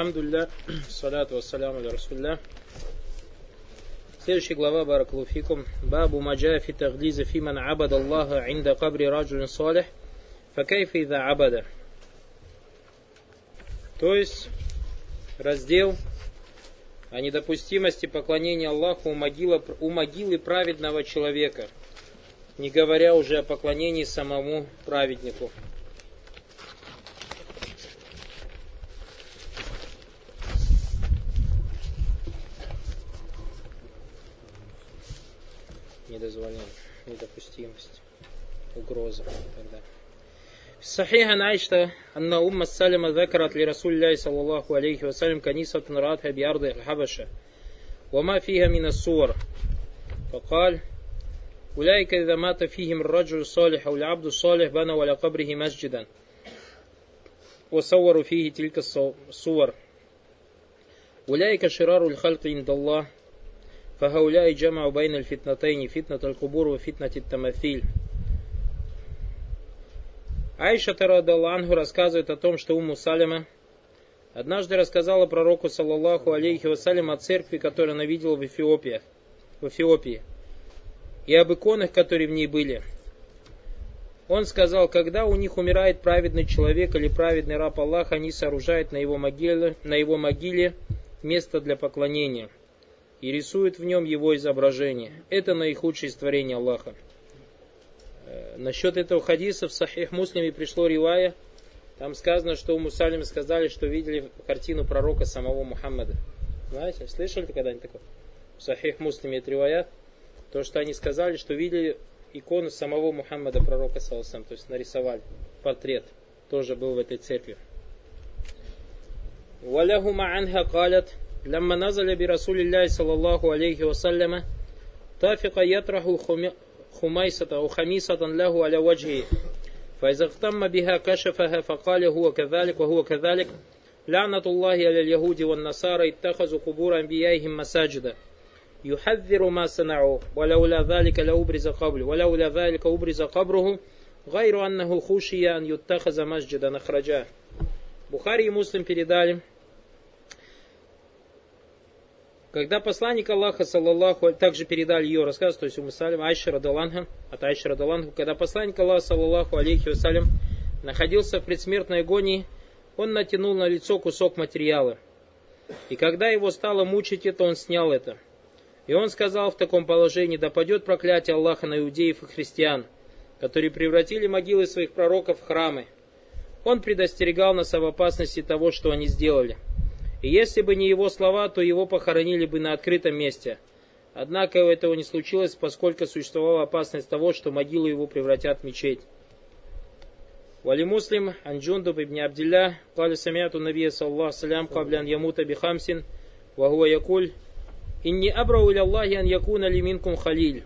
Альхамдулилля, салату вассаляму аля расулилля. Следующая глава, баракаллаху фикум. Бабу маджа фи тагhlиз фи ман абада Аллаха инда кабри раджулин салих, факайфа иза абада. То есть раздел о недопустимости поклонения Аллаху у могилы праведного человека, не говоря уже о поклонении самому праведнику. Недозволение, недопустимость, угроза тогда. Сахиха Айша, анна Умм Салама закарат ли Расуллиллахи саллаллаху алейхи ва саллям канисатан раатха би арди аль-Хабаша ва ма фиха мин ас-сур. Факал: "Улайка иза мата фихим ар-раджулю салих ау аль-абду салих банау аля кабрихи масджидан ва саввару фихи тилька ас-сур. Улайка ширару аль-халқи индаллах, фахауляи джамау байна аль-фитнатайни, фитнат аль-кубур ва фитнат ат-тамасиль". Айша радиаллаху анху рассказывает о том, что Умм Салама однажды рассказала пророку, саллаллаху алейхи вассалям, о церкви, которую она видела в Эфиопии, и об иконах, которые в ней были. Он сказал: когда у них умирает праведный человек или праведный раб Аллаха, они сооружают на его могиле место для поклонения и рисуют в нем его изображение. Это наихудшее творение Аллаха. Насчет этого хадиса в Сахих Муслиме пришло ривая. Там сказано, что Умм Саламе сказали, что видели картину пророка самого Мухаммада. Знаете, слышали когда-нибудь такое? В Сахих Муслиме это ривая. То, что они сказали, что видели икону самого Мухаммада, пророка саллаллаху, то есть нарисовали портрет. Тоже был в этой церкви. Валяхума анха калят лямма назаля би Расулиллахи саллаллаху алейхи вассаляма тафика ятраху хуми خميسة أو خميسة له على وجهه فإذا اغتم بها كشفها فقال هو كذلك وهو كذلك لعنة الله على اليهود والنصارى اتخذوا قبور أنبيائهم مساجدا يحذر ما صنعوا ولولا ذلك لأبرز قبره ولولا ذلك أبرز قبره غير أنه خشي أن يتخذ مسجدا أخرجاه. Бухари и Муслим передали. Когда посланник Аллаха, саллаллаху, также передали ее рассказ, то есть Умм Салама, Айша радиаллаху анха, от Айши радиаллаху анха, когда посланник Аллаха, саллаллаху алейхи вассалям, находился в предсмертной агонии, он натянул на лицо кусок материала. И когда его стало мучить это, он снял это. И он сказал в таком положении: да падет проклятие Аллаха на иудеев и христиан, которые превратили могилы своих пророков в храмы. Он предостерегал нас об опасности того, что они сделали. И если бы не его слова, то его похоронили бы на открытом месте. Однако этого не случилось, поскольку существовала опасность того, что могилу его превратят в мечеть. Вали Муслим, Анджундаб ибн Абдилля, Кали Самиату Навия саллаллаху салям, Каблян Ямута Бихамсин, Вагуа Якуль, Инни Абрау иля Аллахи ан якуна лиминкум халиль,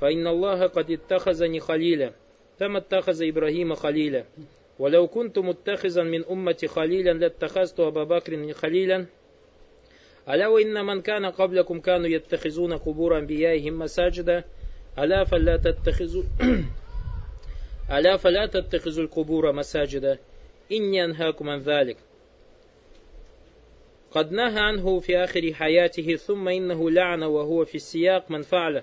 Фа инна Аллаха кад иттахаза не халиля, Там аттахаза Ибрагима халиля. وَلَوْ كُنْتُ مُتَّخِذًا مِنْ أُمَّةِ خَلِيلًا لَاتَّخَذْتُ أَبَا بَكْرٍ مِنْ خَلِيلًا أَلَا وَإِنَّ مَنْ كَانَ قَبْلَكُمْ كَانُوا يَتَّخِذُونَ قُبُورَ أَنْبِيَائِهِمْ مَسَاجِدًا أَلَا فَلَا تَتَّخِذُوا الْقُبُورَ مَسَاجِدًا إِنِّي أَنْهَاكُمْ عَنْ ذَلِكَ قَدْ نَهَى عَنْهُ فِي آخِرِ حَيَاتِهِ ثُمَّ إِنَّهُ لَعَنَ وَهُوَ فِي السِّيَاقِ مَنْ فَعَلَهُ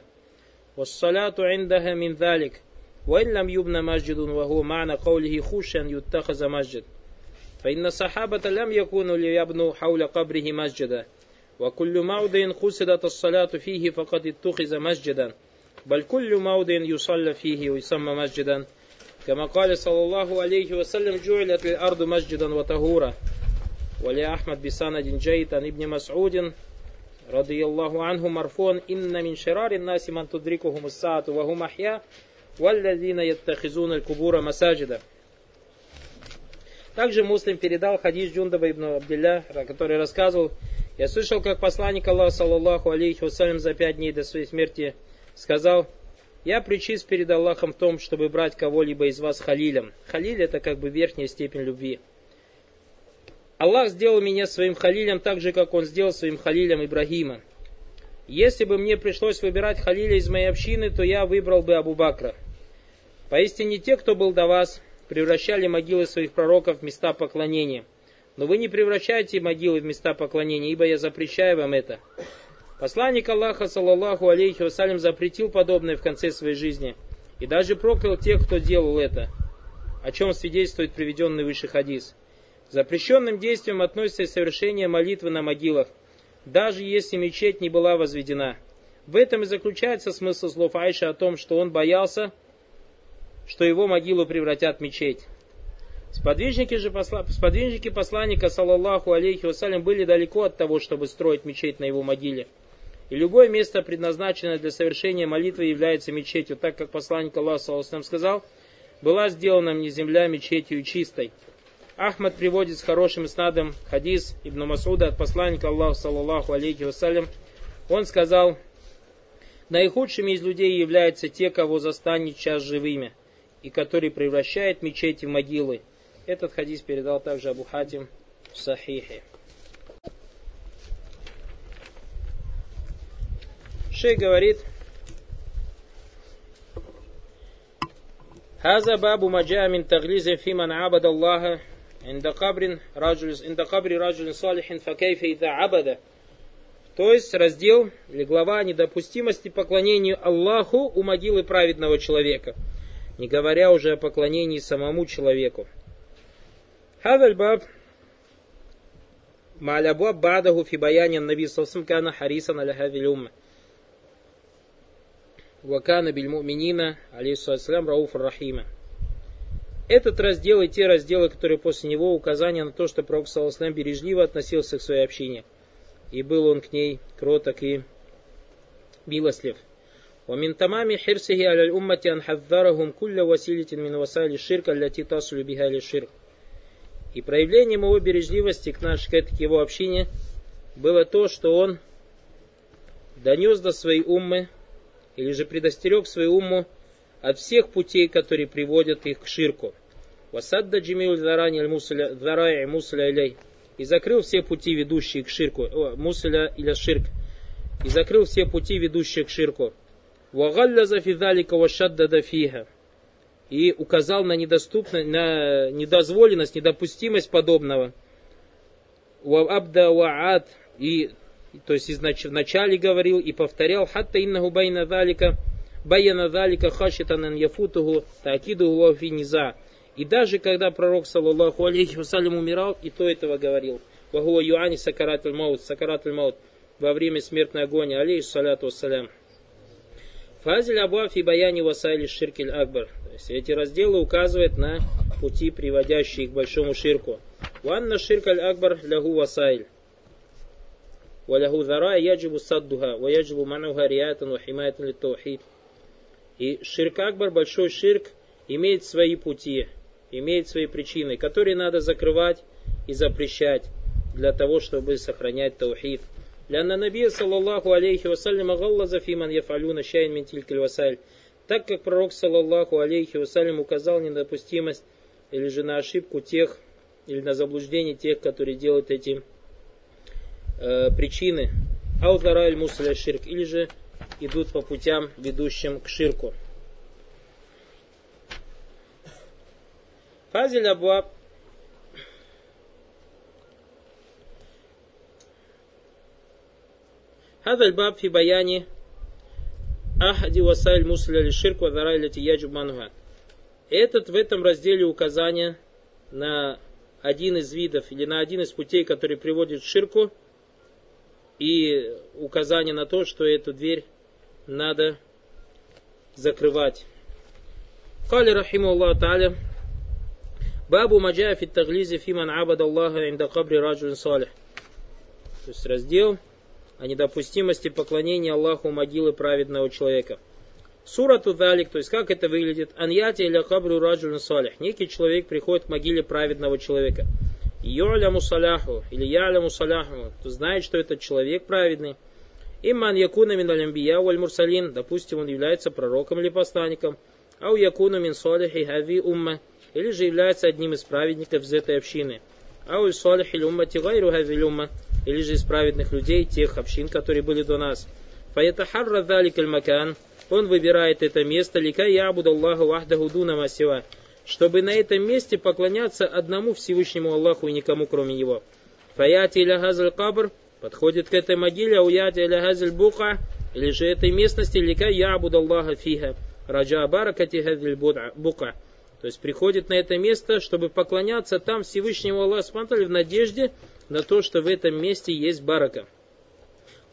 وَالصَّلَاةُ عِنْدَهَا مِنْ ذَلِكَ وَإِلَّمْ يُبْنَ مَسْجِدٌ وَهُوَ مَعْنَى قَوْلِهِ خُشًّا يُتَّخَذَ مَسْجِدٌ فَإِنَّ الصَّحَابَةَ لَمْ يَكُونُوا لِيَبْنُوا حَوْلَ قَبْرِهِ مَسْجِدًا وَكُلُّ مَوْضِعٍ خُسِدَتْ الصَّلَاةُ فِيهِ فَقَدْ اتُّخِذَ مَسْجِدًا بَلْ كُلُّ مَوْضِعٍ يُصَلَّى فِيهِ وَيُسَمَّى مَسْجِدًا كَمَا قَالَ صَلَّى اللَّهُ عَلَيْهِ وَسَلَّمَ جُعِلَتِ الْأَرْضُ مَسْجِدًا وَطَهُورًا وَلِأَحْمَدَ بِسَنَدٍ جَيِّدٍ عَنْ ابْنِ مَسْعُودٍ رَضِيَ اللَّهُ عَنْهُ مَرْفُوعًا إِنَّ مِنْ شِرَارِ النَّاسِ مَنْ تُدْرِكُهُمُ السَّاعَةُ وَهُمْ أَحْيَاءٌ وَالَّذِينَ يَتَّخِذُونَ الْقُبُورَ مَسَاجِدًا. Также Муслим передал хадис Джундаба ибн Абдилля, который рассказывал: я слышал, как посланник Аллаха, саллаллаху алейхи вассалям, за 5 дней до своей смерти сказал: я причист перед Аллахом в том, чтобы брать кого-либо из вас халилем. Халиль — это как бы верхняя степень любви. Аллах сделал меня своим халилем, так же, как он сделал своим халилем Ибрагима. Если бы мне пришлось выбирать халиля из моей общины, то я выбрал бы Абу Бакра. Поистине те, кто был до вас, превращали могилы своих пророков в места поклонения. Но вы не превращайте могилы в места поклонения, ибо я запрещаю вам это. Посланник Аллаха, саллаллаху алейхи вассалям, запретил подобное в конце своей жизни и даже проклял тех, кто делал это, о чем свидетельствует приведенный выше хадис. К запрещенным действиям относится и совершение молитвы на могилах, даже если мечеть не была возведена. В этом и заключается смысл слов Айши о том, что он боялся, что его могилу превратят в мечеть. Сподвижники посланника, саллаллаху алейхи вассалям, были далеко от того, чтобы строить мечеть на его могиле. И любое место, предназначенное для совершения молитвы, является мечетью, так как посланник Аллаха, саллаллаху алейхи вассалям, сказал: «Была сделана мне земля мечетью чистой». Ахмад приводит с хорошим иснадом хадис Ибн Масуда от посланника Аллаха, саллаллаху алейхи вассалям. Он сказал: «Наихудшими из людей являются те, кого застанет час живыми, и которые превращают мечети в могилы». Этот хадис передал также Абу Хатим в Сахихе. Шейх говорит: «Хаза бабу маджамин таглизин фиман абада Аллаха индакабри раджулин салихин факейфи ида абада». То есть раздел или глава о недопустимости поклонению Аллаху у могилы праведного человека, не говоря уже о поклонении самому человеку. Хазальбаб Малябу Бадаху Фибаяни Наби Савсам Кана Харисан Аляхавилюма. Вакана Бильму Минина Алисуаслям Рауфа Рахима. Этот раздел и те разделы, которые после него, указания на то, что Пророк Саласлам бережливо относился к своей общине. И был он к ней кроток и милослив. Уминтамами Хирсихи Аля Уммати Анхаддарахум Кулля Василитин Минвасали Ширка Лятитасулю Бихали Ширк. И проявлением его бережливости к его общине было то, что он донес до своей уммы, или же предостерег свою умму от всех путей, которые приводят их к ширку. И закрыл все пути, ведущие к ширку. Мусля или ширк. И закрыл все пути, ведущие к ширку. И указал на недоступность, на недозволенность, недопустимость подобного. И, то есть, вначале говорил и повторял: «Хатта иннаху байна залика хашитанан яфутуху таакидуху ва финиза». И даже когда пророк, саллаллаху алейхи вассалям, умирал, и то этого говорил: «Ва хуа юани сакарат аль маут, во время смертной агонии, алейхиссалату вассалям». Фазиль Абуаф и Баяни Васайли Ширкель Акбар. Эти разделы указывают на пути, приводящие к большому ширку. Ванна Ширкель Акбар лягу Васайль. Валягу Зарая Яджибу Саддуха. Ваяджибу Мануха Риатан Вахимаятан Литаухид. И Ширк Акбар, большой ширк, имеет свои пути, имеет свои причины, которые надо закрывать и запрещать для того, чтобы сохранять таухид. Лянна Набия, саллаллаху алейхи вассалям, агаллаза фиман яфалюна шайн мин тилькаль васаль. Так как пророк, саллаллаху алейхи вассалям, указал недопустимость или же на ошибку тех, или на заблуждение тех, которые делают эти причины. Аудзараль мусля ширк, или же идут по путям, ведущим к ширку. Фазиль Абуаб. هذا الباب في بيان أحد وسائل المسلم للشرك والذرائع التي يجب منعها. Этот в этом разделе указание на один из видов или на один из путей, который приводит к ширку, и указание на то, что эту дверь надо закрывать. قال رحمه الله تعالى: باب ما جاء في التغليظ في من عبد الله عند قبر رجل صالح. То есть раздел о недопустимости поклонения Аллаху могилы праведного человека. Сурату Далик, то есть как это выглядит, аньяти или кабру раджулин салих. Некий человек приходит к могиле праведного человека. Йоляму саляху или яляму саляху, то знает, что этот человек праведный. Имман якуна мин алямбия валь мурсалин, допустим, он является пророком или посланником. Ау якуна мин салихи хави умма, или же является одним из праведников из этой общины. Ау салих или уммати гайру хави умма, или же из праведных людей, тех общин, которые были до нас. Фаятахарра заликаль макан, он выбирает это место, ликай ябуд Аллаху вахдаху дуна масива, чтобы на этом месте поклоняться одному Всевышнему Аллаху и никому кроме Его. Фаяти иля хазаль кабр, подходит к этой могиле, ауяти иля хазаль буха, или же этой местности, лика ябуд Аллаха фиха, раджа баракати хазаль бука. То есть приходит на это место, чтобы поклоняться там Всевышнему Аллаху в надежде на то, что в этом месте есть барака.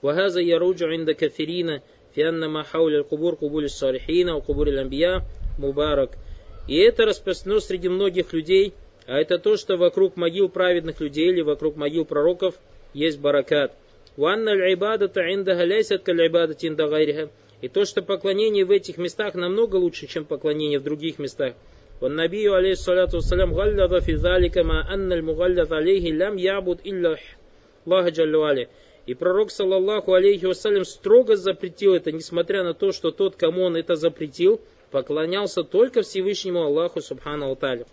Вахаза яруджу инда кафирина, фианна махауля кубур кубули салихина, кубури ламбия, мубарак. И это распространено среди многих людей, а это то, что вокруг могил праведных людей или вокруг могил пророков есть баракат. И то, что поклонение в этих местах намного лучше, чем поклонение в других местах. И пророк, саллаллаху алейхи вассалям, строго запретил это, несмотря на то, что тот, кому он это запретил, поклонялся только Всевышнему Аллаху субхана ва тааля.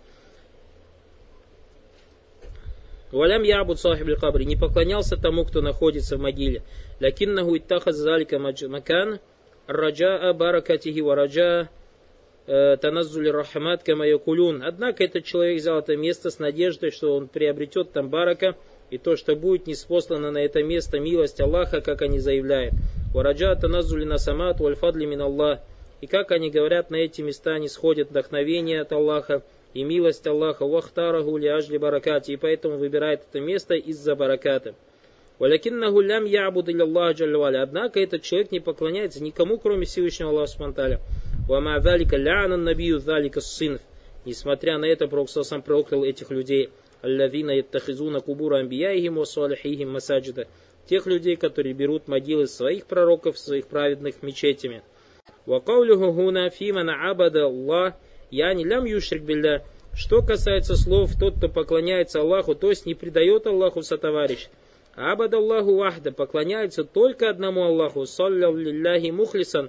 Валям ябуд сахиб аль-кабри, не поклонялся тому, кто находится в могиле. Лякиннаху иттахаз залика макан раджаа баракатихи ва раджаа таназзули рахмат кама якулюн. Однако этот человек взял это место с надеждой, что он приобретет там барака и то, что будет ниспослана на это место милость Аллаха, как они заявляют. Ва раджаа таназзули насамат валь фадли мин Аллах. И как они говорят, на эти места не сходит вдохновение от Аллаха и милость Аллаха. Вахтараху ляжли баракати. И поэтому выбирает это место из-за бараката. Валякиннаху лям ябуд илляллах джаллавали. Однако этот человек не поклоняется никому, кроме Всевышнего Аллаха субханталя. Вама залика лянан набию залика ссинф. Несмотря на это, пророк сам проклял этих людей. Аллавина яттахизуна кубура амбияихим ва салихихим масаджида. Тех людей, которые берут могилы своих пророков, своих праведных мечетями. Что касается слов «тот, кто поклоняется Аллаху», то есть не предает Аллаху сотоварищ. Абад Аллаху вахда, поклоняется только одному Аллаху, саллаллаху лилляхи мухлисан,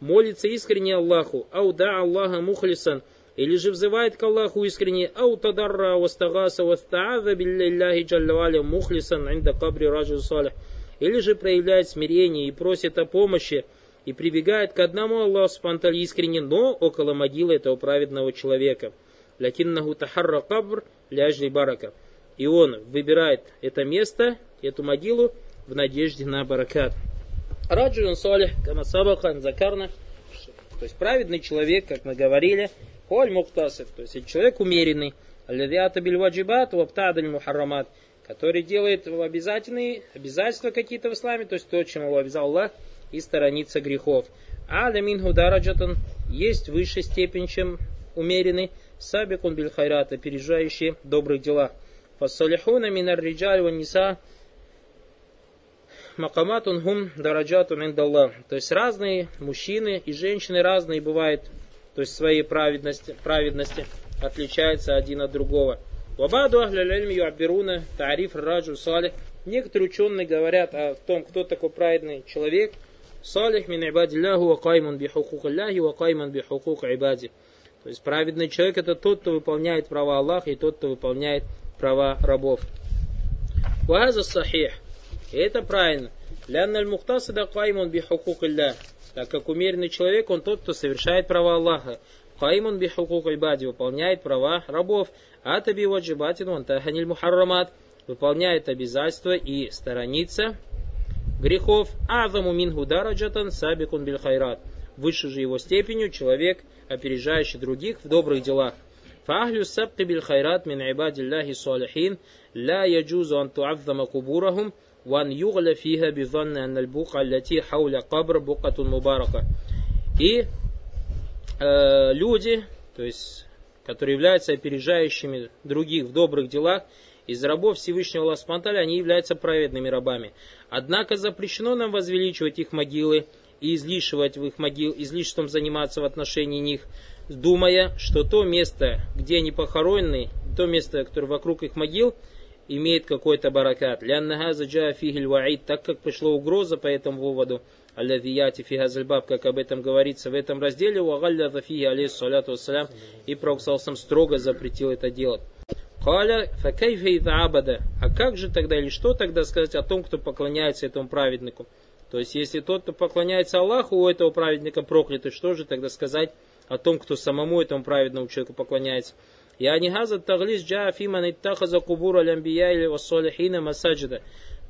молится искренне Аллаху, ауда Аллаха мухлисан, или же взывает к Аллаху искренне, аутадарра вастагаса вастааза биллиллахи джаллаваля мухлисан инда кабри раджу салих, или же проявляет смирение и просит о помощи, и прибегает к одному Аллаху спонтанно искренне, но около могилы этого праведного человека. Лякиннаху тахарра кабр ляжли барака. И он выбирает это место, эту могилу, в надежде на баракат. Раджун салих камасабахан закарна. То есть праведный человек, как мы говорили, холь мухтасив. То есть человек умеренный. Аллявиата бильваджибат ваптадаль мухаррамат. Который делает обязательные обязательства какие-то в исламе, то есть то, чем его обязал Аллах, и сторониться грехов. Адаминху дараджатан, есть высшая степень, чем умеренный, сабикун биль хайрат, опережающий в добрых делах. Фассалихуна минар риджаль ва ниса макаматун хум дараджатун индаллах. То есть разные мужчины и женщины разные бывают, то есть свои праведности отличаются один от другого. Вабаду ахля ляльми юаббируна тариф раджу салих. Некоторые ученые говорят о том, кто такой праведный человек. Салих мин ибадилляху ва кайман би хукук Аллахи ва кайман би хукук ибади. То есть праведный человек — это тот, кто выполняет права Аллаха и тот, кто выполняет права рабов. Ва хаза сахих. И это правильно. Лянна аль-мухтасида кайман би хукук Аллах. Так как умеренный человек, он тот, кто совершает права Аллаха. Кайман би хукук ибади, выполняет права рабов. Атаби ваджибатин вантаханиль мухаррамат, выполняет обязательства и сторонится грехов. Азаму минху дараджатан сабикун биль хайрат. Выше же его степенью человек, опережающий других в добрых делах. Фахлю сабки биль хайрат мин ибадиллахи салихин ла яджузу ан туаззама кубурахум ван югля фиха бизанны анналь бука аллати хауля кабр букатун мубарака. И люди, то есть которые являются опережающими других в добрых делах, из рабов Всевышнего Аллаха субхана ва тааля, они являются праведными рабами. Однако запрещено нам возвеличивать их могилы и излишеством заниматься в отношении них, думая, что то место, где они похоронены, то место, которое вокруг их могил, имеет какой-то баракат. Ляннага заджа фигель ваид, так как пришла угроза по этому поводу, аллявияти фигазальбаб, как об этом говорится в этом разделе, уагалля зафиги алейхиссалату вассалям, и пророк саллаллаху алейхи ва саллям строго запретил это делать. А как же тогда, или что тогда сказать о том, кто поклоняется этому праведнику? То есть, если тот, кто поклоняется Аллаху, у этого праведника проклятый, что же тогда сказать о том, кто самому этому праведному человеку поклоняется. Я не газа таглис джаафиман иттахаза кубура лямбия или вассалихина масаджида.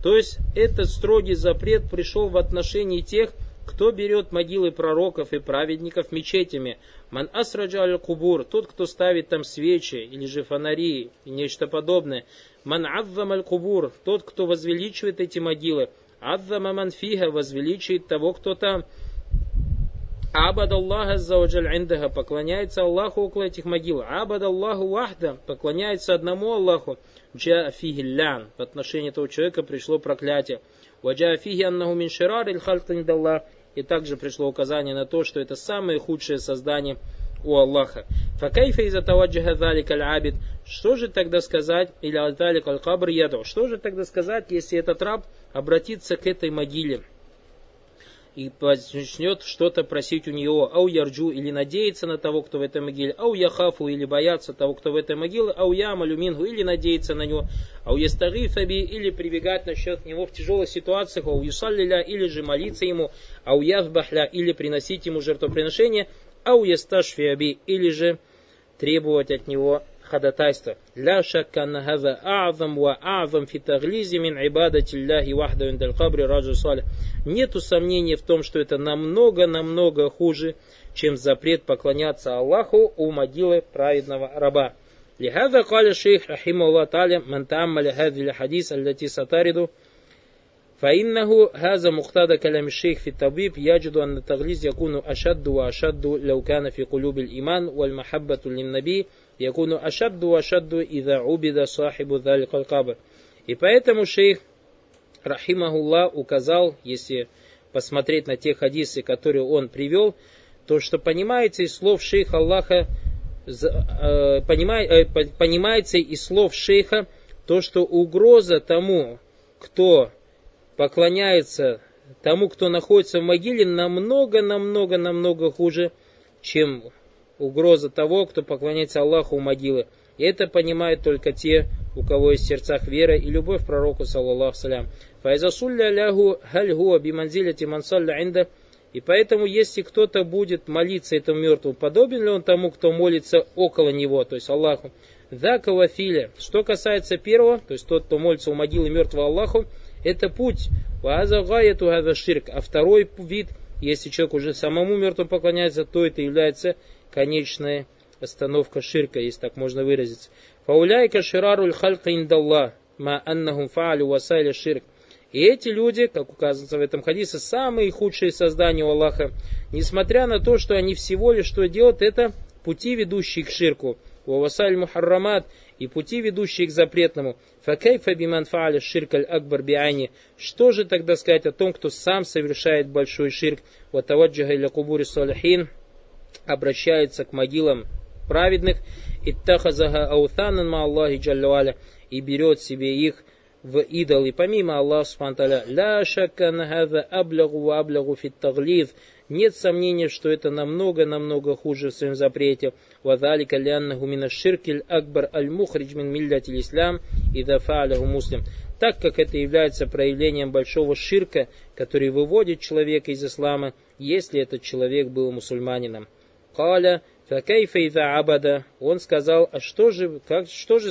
То есть этот строгий запрет пришел в отношении тех, кто берет могилы пророков и праведников мечетями. Ман асраджа аль-кубур, тот, кто ставит там свечи или же фонари и нечто подобное. Ман аввам аль-кубур, тот, кто возвеличивает эти могилы. Аввама ман фига, возвеличивает того, кто там. Абад Аллаха аззаваджаль индаха, поклоняется Аллаху около этих могил. Абад Аллаху вахда, поклоняется одному Аллаху. Джа фигиллян, в отношении этого человека пришло проклятие. Ваджа фиги аннаху мин ширари лхалка индаллах, и также пришло указание на то, что это самое худшее создание у Аллаха. Факайфа иза таваджаха залика аль-абид, что же тогда сказать, или аль-талик аль-кабр яду, что же тогда сказать, если этот раб обратится к этой могиле и начнет что-то просить у него, ау ярджу, или надеяться на того, кто в этой могиле, ау яхафу, или бояться того, кто в этой могиле, ау ямалю мингу, или надеяться на него, ау ястагифаби, или прибегать насчет него в тяжелых ситуациях, ау юсаллиля, или же молиться ему, ау язбахля, или приносить ему жертвоприношение, ау ясташфиаби, или же требовать от него ходатайство. Ля шакка на хаза а'зам ва а'зам фи таглизи мин ибадатилляхи вахда индаль кабри раджу салих. Нету сомнений в том, что это намного хуже, чем запрет поклоняться Аллаху у могилы праведного раба. Лихаза каля шейх рахима Аллах таля ман тааммаля хазиля хадис аллати сатариду. Фаиннаху хаза мухтада калями шейх фи табиб яджиду анна таглиз якуну ашадду ва ашадду лаукана фи кулюбиль иман валь махаббату линнаби. И поэтому шейх рахимахуллах указал, если посмотреть на те хадисы, которые он привел, то, что понимается из слов шейха то, что угроза тому, кто поклоняется тому, кто находится в могиле, намного хуже, чем угроза того, кто поклоняется Аллаху у могилы. И это понимают только те, у кого есть в сердцах вера и любовь к пророку, саллаллаху салям. И поэтому, если кто-то будет молиться этому мертвому, подобен ли он тому, кто молится около него, то есть Аллаху? Что касается первого, то есть тот, кто молится у могилы мертвого Аллаху, это путь. А второй вид, если человек уже самому мертвому поклоняется, то это является конечная остановка ширка, если так можно выразиться. Фауляйка шираруль халька индалла ма аннахум фаалю васайля ширк. И эти люди, как указано в этом хадисе, самые худшие создания у Аллаха, несмотря на то, что они всего лишь что делают, это пути, ведущие к ширку. Вавасаль мухаррамат, и пути, ведущие к запретному. Факайфа биман фааля ширкаль акбар биани. Что же тогда сказать о том, кто сам совершает большой ширк? Ватаваджаха илля кубури салихин, обращается к могилам праведных, иттахазаха аутанан ма Аллахи джаллаваля, и берет себе их в идол и помимо Аллаха субхану тааля. Ла шакка на хаза аблягу ва аблягу фит таглиз, нет сомнения, что это намного хуже в своем запрете. Ва залика ляннаху мина ширкиль акбар аль мухридж мин миллятиль ислам иза фааляху муслим, так как это является проявлением большого ширка, который выводит человека из ислама, если этот человек был мусульманином. Каля факайфа иза абада, он сказал, а что же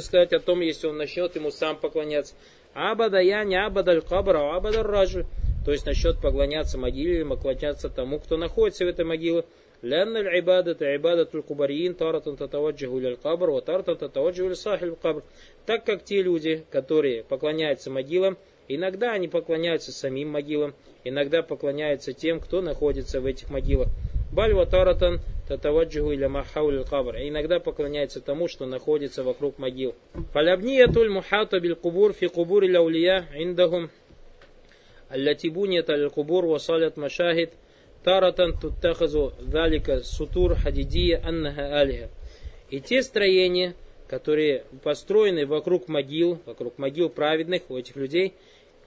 сказать о том, если он начнет ему сам поклоняться? Абада я не абада аль-кабр, а абада аль-раджу, то есть насчет поклоняться могиле или поклоняться тому, кто находится в этой могиле. Лянна аль-ибада та ибадатуль кубариин таратан татаваджиху аль-кабр ва таратан татаваджиху аль-сахиль аль-кабр, так как те люди, которые поклоняются могилам, иногда они поклоняются самим могилам, иногда поклоняются тем, кто находится в этих могилах. Бальва таратан татаваджиху или махауль кабр, иногда поклоняется тому, что находится вокруг могил. Фалябниятуль мухата биль кубур фи кубур илля улия индахум аллатибуният аль кубур васалят машахид таратан туттахазу залика сутур хадидия аннаха алиха. И те строения, которые построены вокруг могил праведных у этих людей,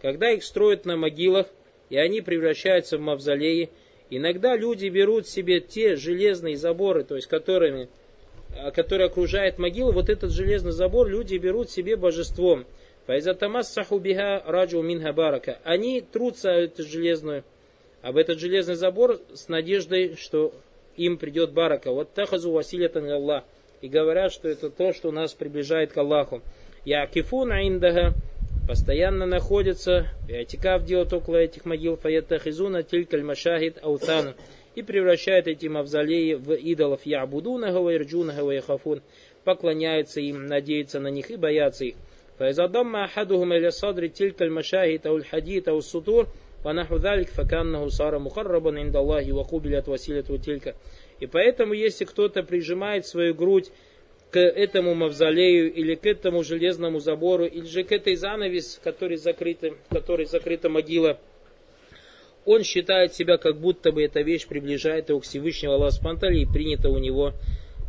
когда их строят на могилах, и они превращаются в мавзолеи, иногда люди берут себе те железные заборы, то есть которые окружают могилы, вот этот железный забор люди берут себе божеством. Они трутся об этот железный забор с надеждой, что им придет барака. Ваттахазу василятан лиллах. И говорят, что это то, что нас приближает к Аллаху. Якифуна индаха. Постоянно находятся, биатикаф делают около этих могил, фаяттахизуна тилькаль машахид аутана. И превращают эти мавзолеи в идолов. Ябудунаха ваирджунаха ваяхафун. Поклоняются им, надеются на них и боятся их. Фаизадамма ахадухум иля садри тилькаль машахид ауль хадид ауль сутур. И поэтому, если кто-то прижимает свою грудь к этому мавзолею, или к этому железному забору, или же к этой занавес, который закрыта могила, он считает себя, как будто бы эта вещь приближает его к Всевышнему Аллаху Субханаху, и принято у него,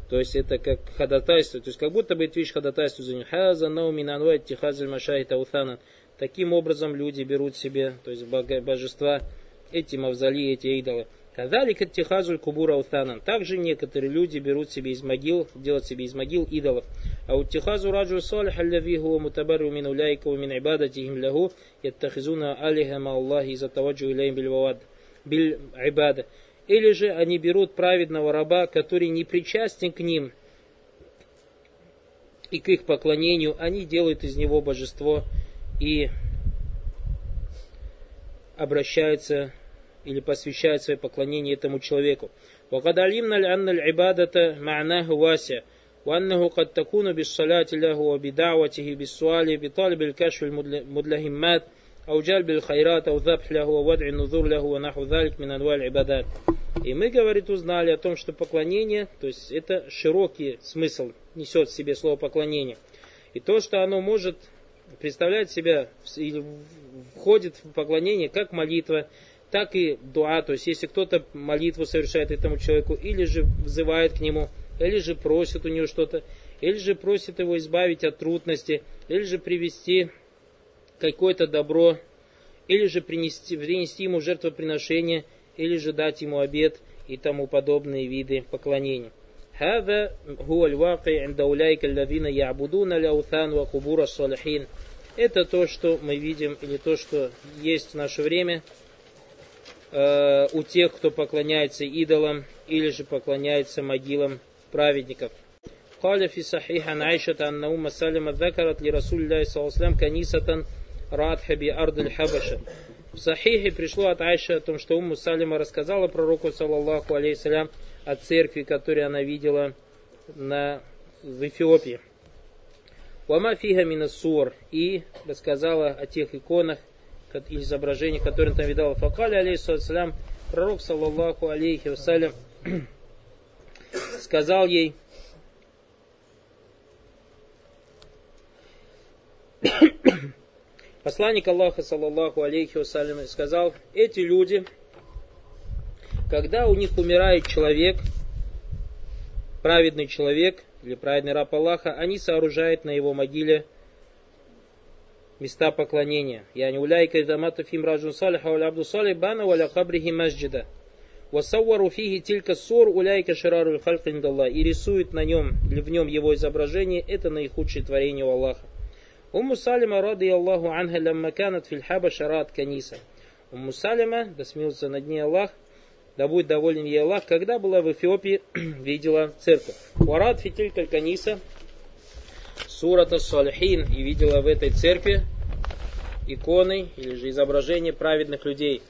то есть это как ходатайство, то есть как будто бы эта вещь ходатайство за ним. Таким образом люди берут себе, то есть божества, эти мавзолеи, эти идолы. Кадалика тихазуль кубура аутанан. Также некоторые люди берут себе из могил, делают себе из могил идолов. А у тихазу раджу салиха лявиху мутабару мин уляйка умин ибадатихим лягу яттахизуна алихама Аллахи из-за таваджу иляйм биль ибада. Или же они берут праведного раба, который не причастен к ним и к их поклонению, они делают из него божество и обращаются или посвящают свое поклонение этому человеку. И мы, говорит, узнали о том, что поклонение, то есть это широкий смысл несет в себе слово поклонение. И то, что оно может представляет себя, входит в поклонение как молитва, так и дуа. То есть, если кто-то молитву совершает этому человеку, или же взывает к нему, или же просит у него что-то, или же просит его избавить от трудности, или же привести какое-то добро, или же принести ему жертвоприношение, или же дать ему обет и тому подобные виды поклонения. هذا هو الواقع عند أولئك الذين يعبدون الأوثان وقبور الصالحين. Это то, что мы видим, или то, что есть в наше время у тех, кто поклоняется идолам или же поклоняется могилам праведников. قال في صحيح عن عائشة أن أم سلمة ذكرت لرسول الله صلى الله عليه وسلم كنيسة راتح بأرض الحبشة. В Сахихе пришло от Айши о том, что Умм Салама рассказала пророку, саллаллаху алейхиссалям, о церкви, которую она видела в Эфиопии. Уама фиха минассур. И рассказала о тех иконах и изображениях, которые она там видала. Факали алейхиссалям, пророк, саллаллаху алейхи вассалям, сказал ей, посланник Аллаха, саллаллаху алейхи вассалям, сказал, эти люди, когда у них умирает человек, праведный человек или праведный раб Аллаха, они сооружают на его могиле места поклонения. Яни уляйка идамату фим раджун салиха уля абду салибана уля хабрихи масджида. Вассавару фихи тилька ссор уляйка шарару халька индалла. И рисует на нем или в нем его изображение, это наихудшее творение у Аллаха. Умм Салама ради Аллаху анха лямма канат фил хабаша рат каниса. Умм Салама, да смеется над ней Аллах, да будет доволен ей Аллах, когда была в Эфиопии, видела церковь. Варат фитилькаль каниса сурата салихин, и видела в этой церкви иконы или же изображения праведных людей.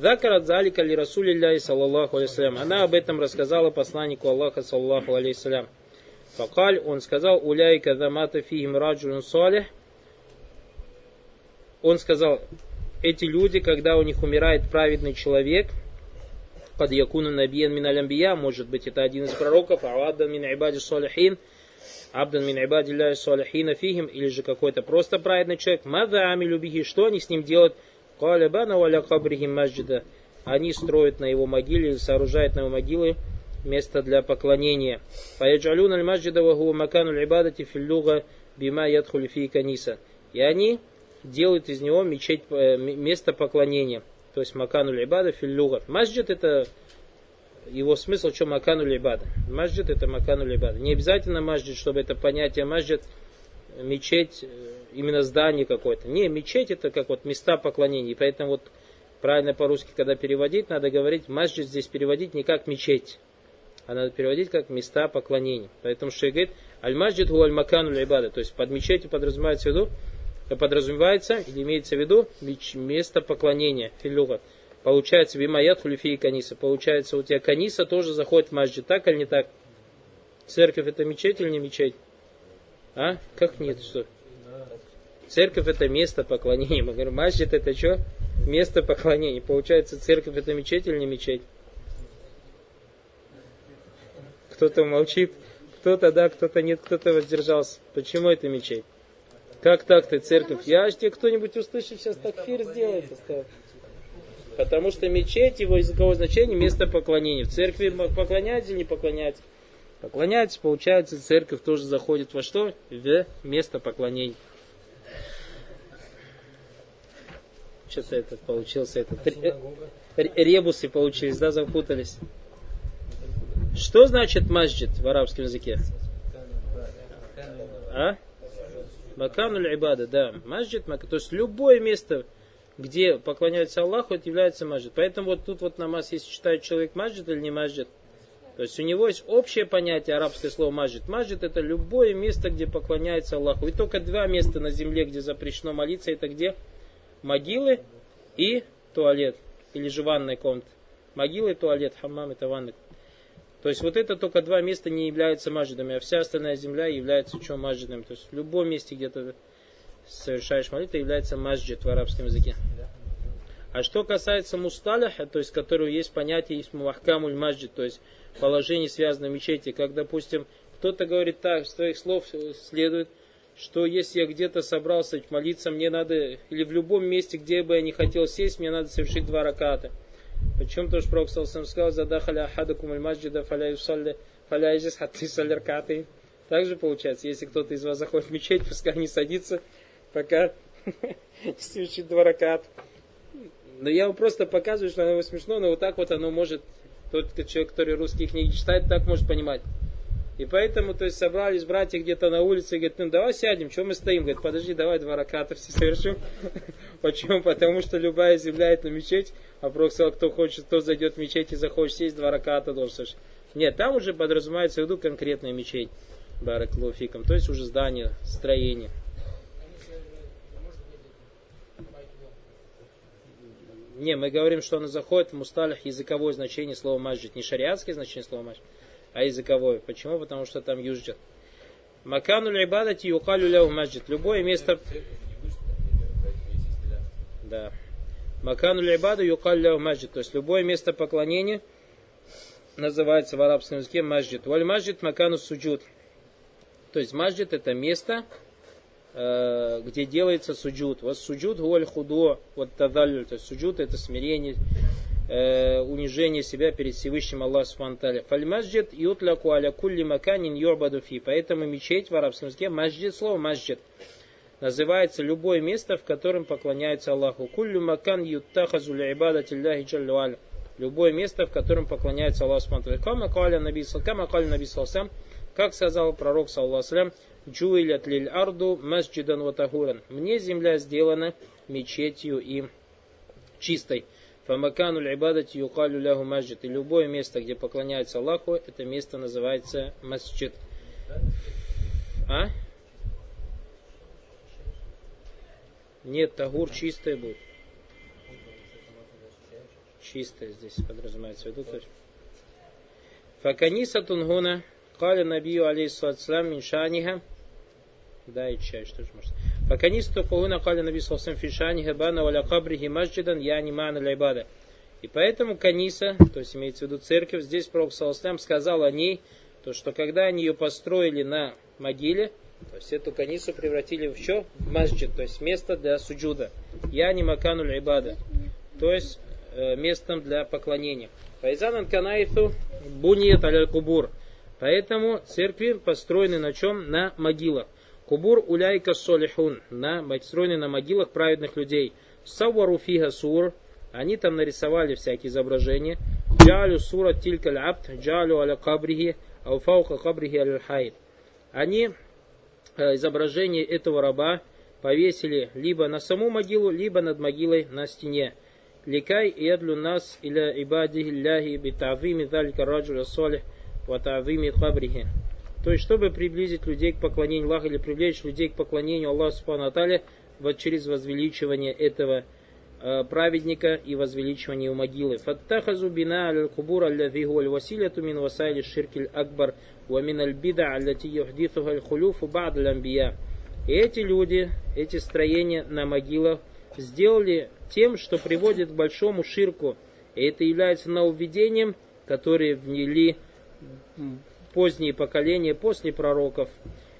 Закарат залика ли расулилляхи саллаллаху алейхи салям. Она об этом рассказала посланнику Аллаха, саллаллаху алейхи салям. Факаль, он сказал, уляйка замата фихим раджулун салих. Он сказал, эти люди, когда у них умирает праведный человек, под якуну набиян мин алямбия, может быть, это один из пророков, абдан мин айбади салихин, абдан мин айбади ля салихина фихим, или же какой-то просто праведный человек, маза ами любихи, что они с ним делают? Калебана валя кабрихим масджида. Они строят на его могиле, или сооружают на его могиле место для поклонения. Фаяджалюн аль масджида ваху макану льбадати филлюга бима ядхули фи каниса. И они делают из него мечеть, место поклонения. То есть макану либада филлюга. Масджид — это его смысл, что макану либада. Масджид — это макану либада. Не обязательно масджид, чтобы это понятие масджид, мечеть, именно здание какое-то. Не, мечеть — это как вот места поклонения. И поэтому вот правильно по-русски, когда переводить, надо говорить, масджид здесь переводить не как мечеть. а надо переводить как места поклонения. Поэтому шейх говорит, аль-маджид гу аль-макану аль-ибада, то есть под мечетью подразумевается или имеется в виду место поклонения, филюга. Получается, бимаят хулифи и каниса. Получается, у тебя каниса тоже заходит в масджид, так или не так? Церковь это мечеть или не мечеть? А? Как нет, что? Церковь это место поклонения. Мы говорим, масджид это что? Место поклонения. Получается, церковь это мечеть или не мечеть? Кто-то молчит, кто-то да, кто-то нет, кто-то воздержался. Почему это мечеть? Как так ты, церковь? Я ж тебе кто-нибудь услышит, сейчас такфир сделает. Потому что мечеть, его языковое значение, место поклонения. В церкви поклоняются или не поклоняются? Поклоняются, получается, церковь тоже заходит во что? В место поклонения. Что-то это получился, этот ребусы получились, да, запутались. Что значит масджид в арабском языке? А? Макануль ибада, да. Масджид, то есть любое место, где поклоняются Аллаху, это является масджид. Поэтому вот тут вот намаз, если читает человек масджид или не масджид, то есть у него есть общее понятие, арабское слово масджид. Масджид это любое место, где поклоняется Аллаху. И только два места на земле, где запрещено молиться, это где? Могилы и туалет, или же ванная комната. Могилы, туалет, хаммам это ванная. То есть вот это только два места не являются масджидами, а вся остальная земля является чем масджидом. То есть в любом месте, где ты совершаешь молитву, является масджид в арабском языке. А что касается мусталяха, то есть которое есть понятие, есть махкамуль масджид, то есть положение связано в мечети, как, допустим, кто-то говорит так, с твоих слов следует, что если я где-то собрался молиться, мне надо, или в любом месте, где бы я не хотел сесть, мне надо совершить два раката. Почему? Потому что Пророк ﷺ сказал, задахаля ахадакум аль-масджида фаля юсалли фаля иджис хатты салли ракаты. Так же получается, если кто-то из вас заходит в мечеть, пускай не садится, пока не совершит два раката. Но я вам просто показываю, что оно смешно, но вот так вот оно может, тот человек, который русские книги читает, так может понимать. И поэтому, то есть, собрались братья где-то на улице, и говорят, ну давай сядем, чего мы стоим? Говорят, подожди, давай два раката все совершим. Почему? Потому что любая земля это мечеть, а Пророк сказал, кто хочет, кто зайдет в мечеть и захочет сесть, два раката должен совершить. Нет, там уже подразумевается в виду конкретная мечеть, бараклу фикум, то есть уже здание, строение. Не, мы говорим, что оно заходит в мусталях языковое значение слова масджид, не шариатское значение слова масджид, а языковое. Почему? Потому что там южджат. Макану либадати юкалю ляу масджид. Любое место... Да. Макану либаду юкалю ляу масджид. То есть любое место поклонения называется в арабском языке масджид. Валь масджид макану суджуд. То есть масджид это место, где делается суджуд. Вот суджуд гуаль худо. Вот тадалю. То есть суджуд это смирение, унижение себя перед Всевышним Аллаху Субхану ва Тааля. Фаль-масджид ютляку аля кулли маканин юбаду фи. Поэтому мечеть в арабском языке, масджид, слово масджид, называется любое место, в котором поклоняются Аллаху. Куллю макан юттахазу ли'ибадати Аллахи джалля ва аля. Любое место, в котором поклоняются Аллаху Субхану ва Тааля. Кама каля наби саллям, как сказал пророк саллаллаху алейхи ва саллям, джуилят лиль арду масджидан ва тахуран. Мне земля сделана мечетью и чистой. Фамакану либадати юкалю лягу масджид. И любое место, где поклоняется Аллаху, это место называется масджид. А? Нет, тагур чистое будет. Чистое здесь подразумевается в виду. Факаниса тунгуна каля набию алейхиссалям миншаниха. Да, и чай, что же может. Факанисту кулуна каля наби саллаллаху алейхи ва саллям фи шаъни бана ва ля кабрихи масджидан яъни маъна аль-ибада. И поэтому каниса, то есть имеется в виду церковь, здесь Пророк саллаллаху алейхи ва саллям сказал о ней, то что когда они ее построили на могиле, то есть эту канису превратили в что? В масджид, то есть место для суджуда. Яъни макану аль-ибада, то есть местом для поклонения. Файзанан канаиту буният аль-кубур. Поэтому церкви построены на чем? На могилах. Кубур уляйка солихун, построены на могилах праведных людей. Саввару фиха сур, они там нарисовали всякие изображения. Джалю сура тилькаль абд, джалю аля кабрихи, ауфаука кабрихи аль хайд. Они изображение этого раба повесили либо на саму могилу, либо над могилой на стене. Ликай ядлю нас иля ибадихи ляхи битавими далька раджуля солих. ватавими хабрихи. То есть, чтобы приблизить людей к поклонению Аллаха или привлечь людей к поклонению Аллаху Субхану ва Тааля вот через возвеличивание этого праведника и возвеличивание его могилы. Фаттахазу бина аль-кубур аль-лази гуаль василяту мин васайли ширкиль акбар ва мин аль-бида аль-лати юхдису аль-хулюфу ба'д аль-амбия. И эти люди, эти строения на могилах сделали тем, что приводит к большому ширку. И это является нововведением, которое внели поздние поколения после пророков.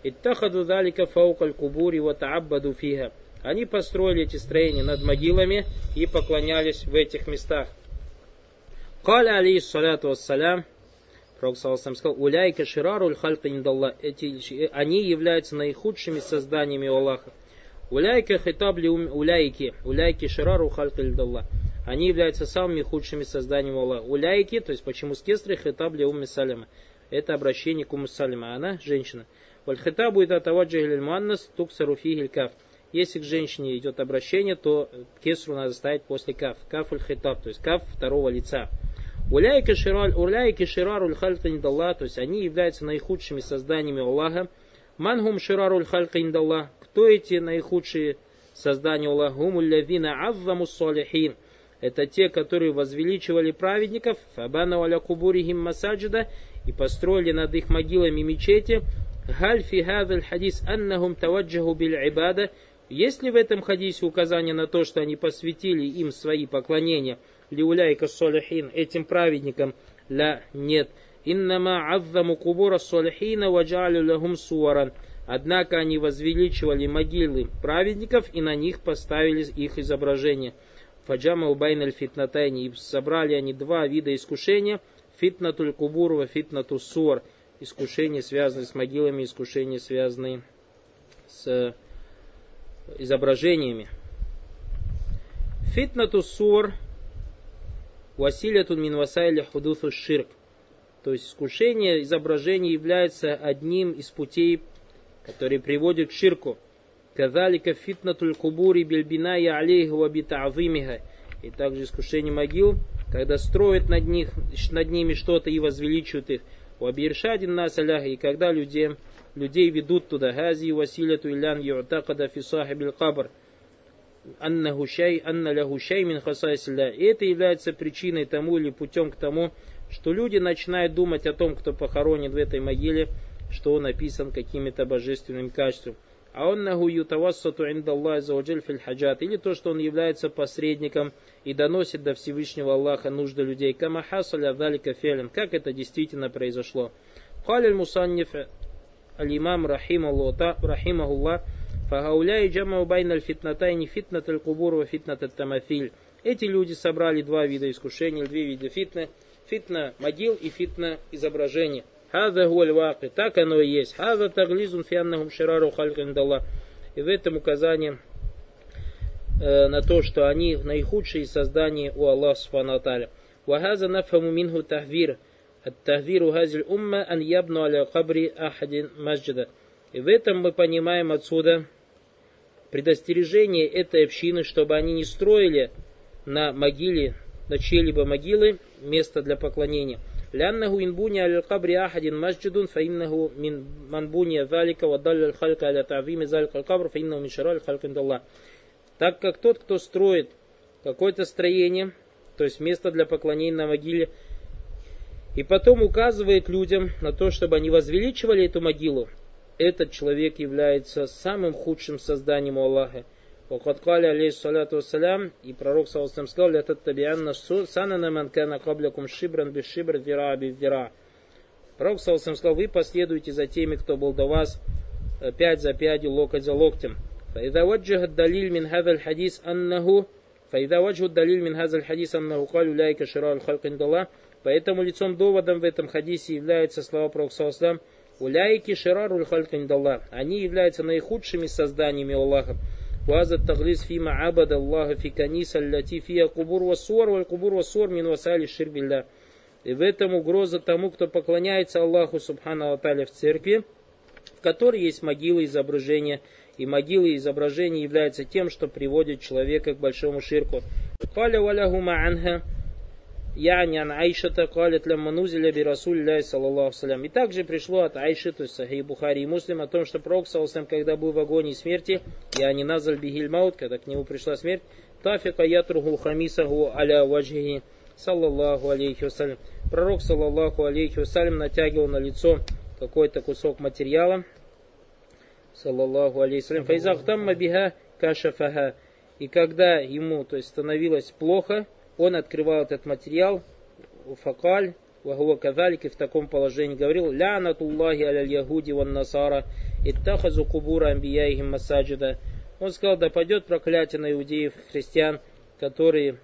Иттахаду далика фаукаль кубури ва тааббаду фиха. Они построили эти строения над могилами и поклонялись в этих местах. Каля алейхиссалату вассалям, пророк саллаллаху сказал: «Уляйка шираруль халька индаллах». Они являются наихудшими созданиями у Аллаха. Уляйка хитабли уляйки, уляйки ширару халька индаллах. Они являются самыми худшими созданиями у Аллаха. Уляйки, то есть почему с кестрой, хитабли Умм Салама. Это обращение к Умм Салама, она женщина. Валь хитабу ида таваджихиль муаннас туксару фихиль каф. Если к женщине идет обращение, то кесру надо ставить после каф. Кафуль хитаб, то есть каф второго лица. Уляйки шираруль халька индалла, то есть они являются наихудшими созданиями Аллаха. Мангум шираруль халька индалла. Кто эти наихудшие создания Аллаха? Гумуль лавина аззаму салихин. Это те, которые возвеличивали праведников. Фабана валя кубурихим масаджида. И построили над их могилами мечети. Галь фи хазаль хадис аннахум таваджаху биль ибада. Есть ли в этом хадисе указание на то, что они посвятили им свои поклонения лиуляйка солихин, этим праведникам? Ля, нет. Иннама аззаму кубура солихина ваджалю лахум суаран. Однако они возвеличивали могилы праведников и на них поставили их изображение. Фаджамау байн аль фитнатайни. И собрали они два вида искушения: фитнатуль кубур ва фитнату суар. Искушения, связанные с могилами, искушения, связанные с изображениями. Фитнату сур василятун мин васайли худусу ширк. То есть искушение изображений является одним из путей, который приводит к ширку. Казалика фитнатуль кубури бильбина я алейхи ва бита'зимиха. И также искушение могил, когда строят над ними что-то и возвеличивают их. Ва биршадин нас алях, и когда людей ведут туда. Гази василяту илян ю'такада фи сахибиль кабр. Аннаху шай, анна лаху шай мин хасайсилля. И это является причиной тому или путем к тому, что люди начинают думать о том, кто похоронен в этой могиле, что он описан какими-то божественными качествами. А аннаху ютавассату индаллахи азза ва джаль фил хаджат. Или то, что он является посредником и доносит до Всевышнего Аллаха нужды людей. Кама хасаля залика фи'лан. Как это действительно произошло. Халиль мусанниф Алимам рахимахуллах фагауляй джамау байн аль фитнатайни фитнат аль кубур ва фитнат аль тамафиль. Эти люди собрали два вида искушений, две вида фитны: фитна могил и фитна изображений. Хаза гуаль ваки, так оно и есть. Хаза таглизун фианнахум ширару халькан индаллах. И в этом указание на то, что они наихудшие создания у Аллаха Субхану ва Тааля. Ва хаза нафхаму минху тахвир. Ат-тахвиру хазиль умма ан ябну аля кабри ахадин масджида. И в этом мы понимаем отсюда предостережение этой общины, чтобы они не строили на могиле, на чьей-либо могилы, место для поклонения. Ляннаху инбуня аля кабри ахадин масджидун фаиннаху мин манбуня залика вадалля аль халька аля та'вими залика аль кабр фаиннаху миншара аль халькин далла. Так как тот, кто строит какое-то строение, то есть место для поклонения на могиле, и потом указывает людям на то, чтобы они возвеличивали эту могилу, этот человек является самым худшим созданием у Аллаха. И пророк саллаллаху алейхи пророк сказал: вы последуете за теми, кто был до вас, пять за пятью, локоть за локтем. Поэтому лицом доводом в этом хадисе являются слова пророка саллаллаху: «Уляйки шираруль халька индалла». Они являются наихудшими созданиями Аллаха. «Уазад таглиз фима абада Аллаха фи каниса лати фия кубур ва суар мин васали ширбилля». И в этом угроза тому, кто поклоняется Аллаху Субхану ва Тааля в церкви, в которой есть могилы и изображения. И могилы и изображения являются тем, что приводит человека к большому ширку. «Каля валяхума анха». Янян Айшата калит лямма нузиля би Расулилляхи саллаллаху салям. И также пришло от Айши, то есть Сахих Бухари и Муслим, о том, что пророк, когда был в агонии смерти, яни назаль бихиль маут, когда к нему пришла смерть, тафика ятругу хамисаху аля ваджихи саллаллаху алейхи вассалям. Пророк, саллаллаху алейхи вассалям, натягивал на лицо какой-то кусок материала, саллаллаху алейхи вассалям, файзахтамма биха кашафаха. И когда ему, то есть, становилось плохо, он открывал этот материал, факаль, вахуа кадалик, и в таком положении говорил, лянатуллахи аля яхуди ван насара, иттахазу кубура амбияихим масаджида. Он сказал, да падет проклятие на иудеев, христиан, которые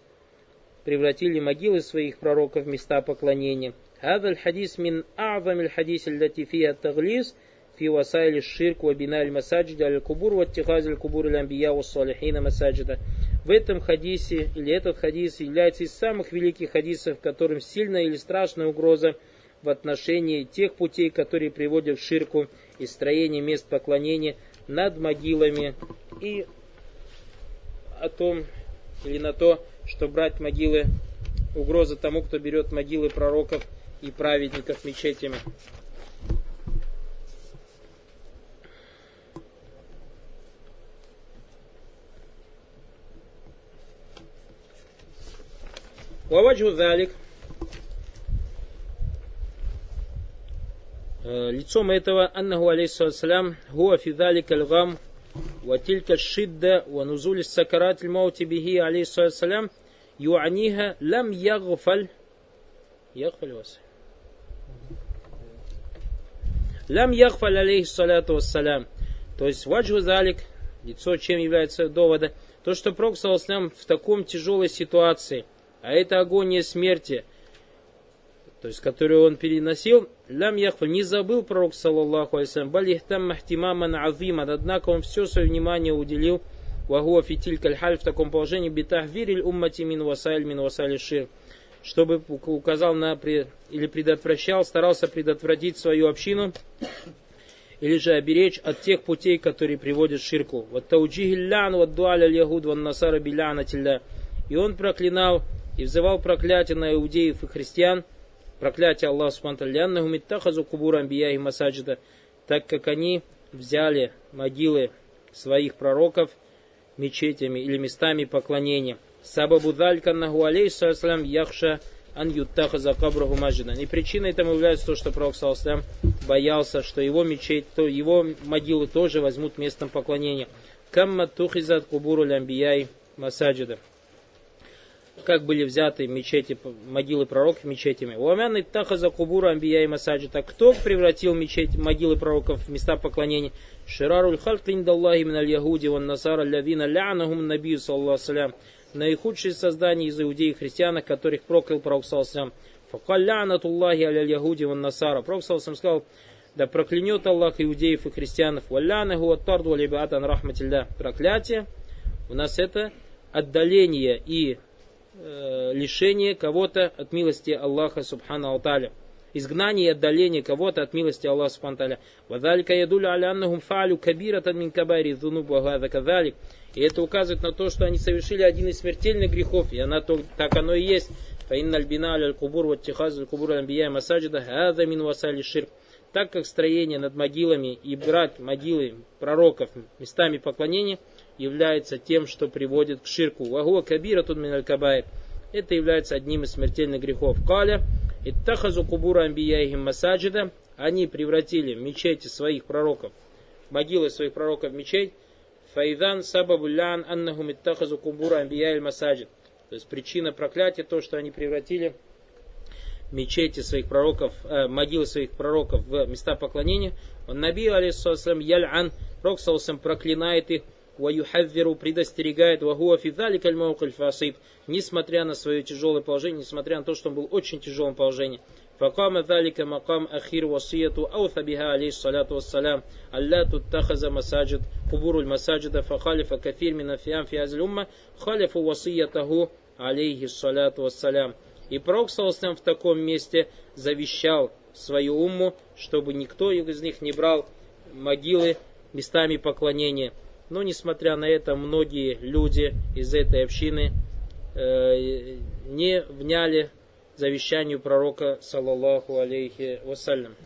превратили могилы своих пророков в места поклонения. Адаль хадис мин а'замиль хадис латифия таглис, фи васайли ширк вабиналь масаджида аль кубур ваттихазиль кубур аль амбия уссалихина масаджида. В этом хадисе, или этот хадис является из самых великих хадисов, в котором сильная или страшная угроза в отношении тех путей, которые приводят к ширку и строению мест поклонения над могилами, и о том, или на то, что брать могилы, угроза тому, кто берет могилы пророков и праведников мечетями. Лицом этого аннаху алейхиссалям гуа фидалик аль-гам ва тилька шидда ва нузуль сакарат аль-маути бихи алейхиссалям юаниха лам ягфаль алейхиссалату вассалям. То есть ваджу залик, лицо чем является довода, то что пророк саллаллаху в таком тяжелой ситуации, а это агония смерти, то есть которую он переносил, лям яхваль, не забыл пророк саллаллаху алейсалям, балихтам махтимаман азиман, однако он все свое внимание уделил вагуа фитиль кальхаль в таком положении, битахвириль уммати мин васайль шир, чтобы указал на, или предотвращал, старался предотвратить свою общину, или же оберечь от тех путей, которые приводят к ширку. И он проклинал и взывал проклятие на иудеев и христиан, проклятие Аллаха субхана ва тааля, аннахум иттахазу кубура анбияихи масаджида, так как они взяли могилы своих пророков мечетями или местами поклонения. Сабабу дзалика аннаху алейхиссалям яхша ан юттахаза кабруху масджидан. И причиной этому является то, что пророк саллаллаху боялся, что его мечеть, то его могилы тоже возьмут местом поклонения. Камма тухизат кубуру лямбияи масаджида. Как были взяты мечети, могилы пророков мечетями. Уамян иттахаза кубура амбия и масаджи. Так кто превратил мечеть, могилы пророков в места поклонения? Шираруль халк индаллахи миналь яхуди ван насара лявина лянахум набию саллаллаху салям. Наихудшие создания из иудеи и христиан, которых проклял пророк саллаллаху. Факаль лянатуллахи аляль яхуди ван насара. Пророк саллаллаху сказал, да проклянет Аллах иудеев и христианов. Валянаху аттарду алибаат ан рахматилля. Проклятие у нас это отдаление и лишение кого-то от милости Аллаха субхана ва тааля, изгнание и отдаление кого-то от милости Аллаха субхана ва тааля. Вадалика ядулю аля аннахум фаалю кабирatan мин кабаири дзунуб ва газа казалик. И это указывает на то, что они совершили один из смертельных грехов, и она так оно и есть. Фаинналь бина аляль кубур ваттихазуль кубур аль-анбия масаджида газа мин васали ширк. Так как строение над могилами и брать могилы пророков местами поклонения является тем, что приводит к ширку. Вагуа кабира тут миналь кабаир. Это является одним из смертельных грехов. Каля иттахазу кубура амбияихим масаджида. Они превратили мечети своих пророков, могилы своих пророков в мечеть. Файдан сабабулян аннахум иттахазу кубура амбияихим масаджид. То есть причина проклятия то, что они превратили мечети своих пророков, могилы своих пророков в места поклонения. Он наби алейхиссалям яль-ан. Пророк саллаллаху проклинает их. Ваюхавверу предостерегает вагуафидали кальмаукаль фасиб, несмотря на свое тяжелое положение, несмотря на то, что он был в очень тяжелом положении. Факама далика макам ахир васияту аутабиха алейхиссалату вассалям аллату тахаза масаджид кубуруль масаджида фахалифа кафир минафиам фиазлюмма халифу васиятаху алейхиссалату вассалям. И пророк саллаллаху в таком месте завещал свою умму, чтобы никто из них не брал могилы местами поклонения. Но, несмотря на это, многие люди из этой общины не вняли завещанию пророка, саллаллаху алейхи вассалям.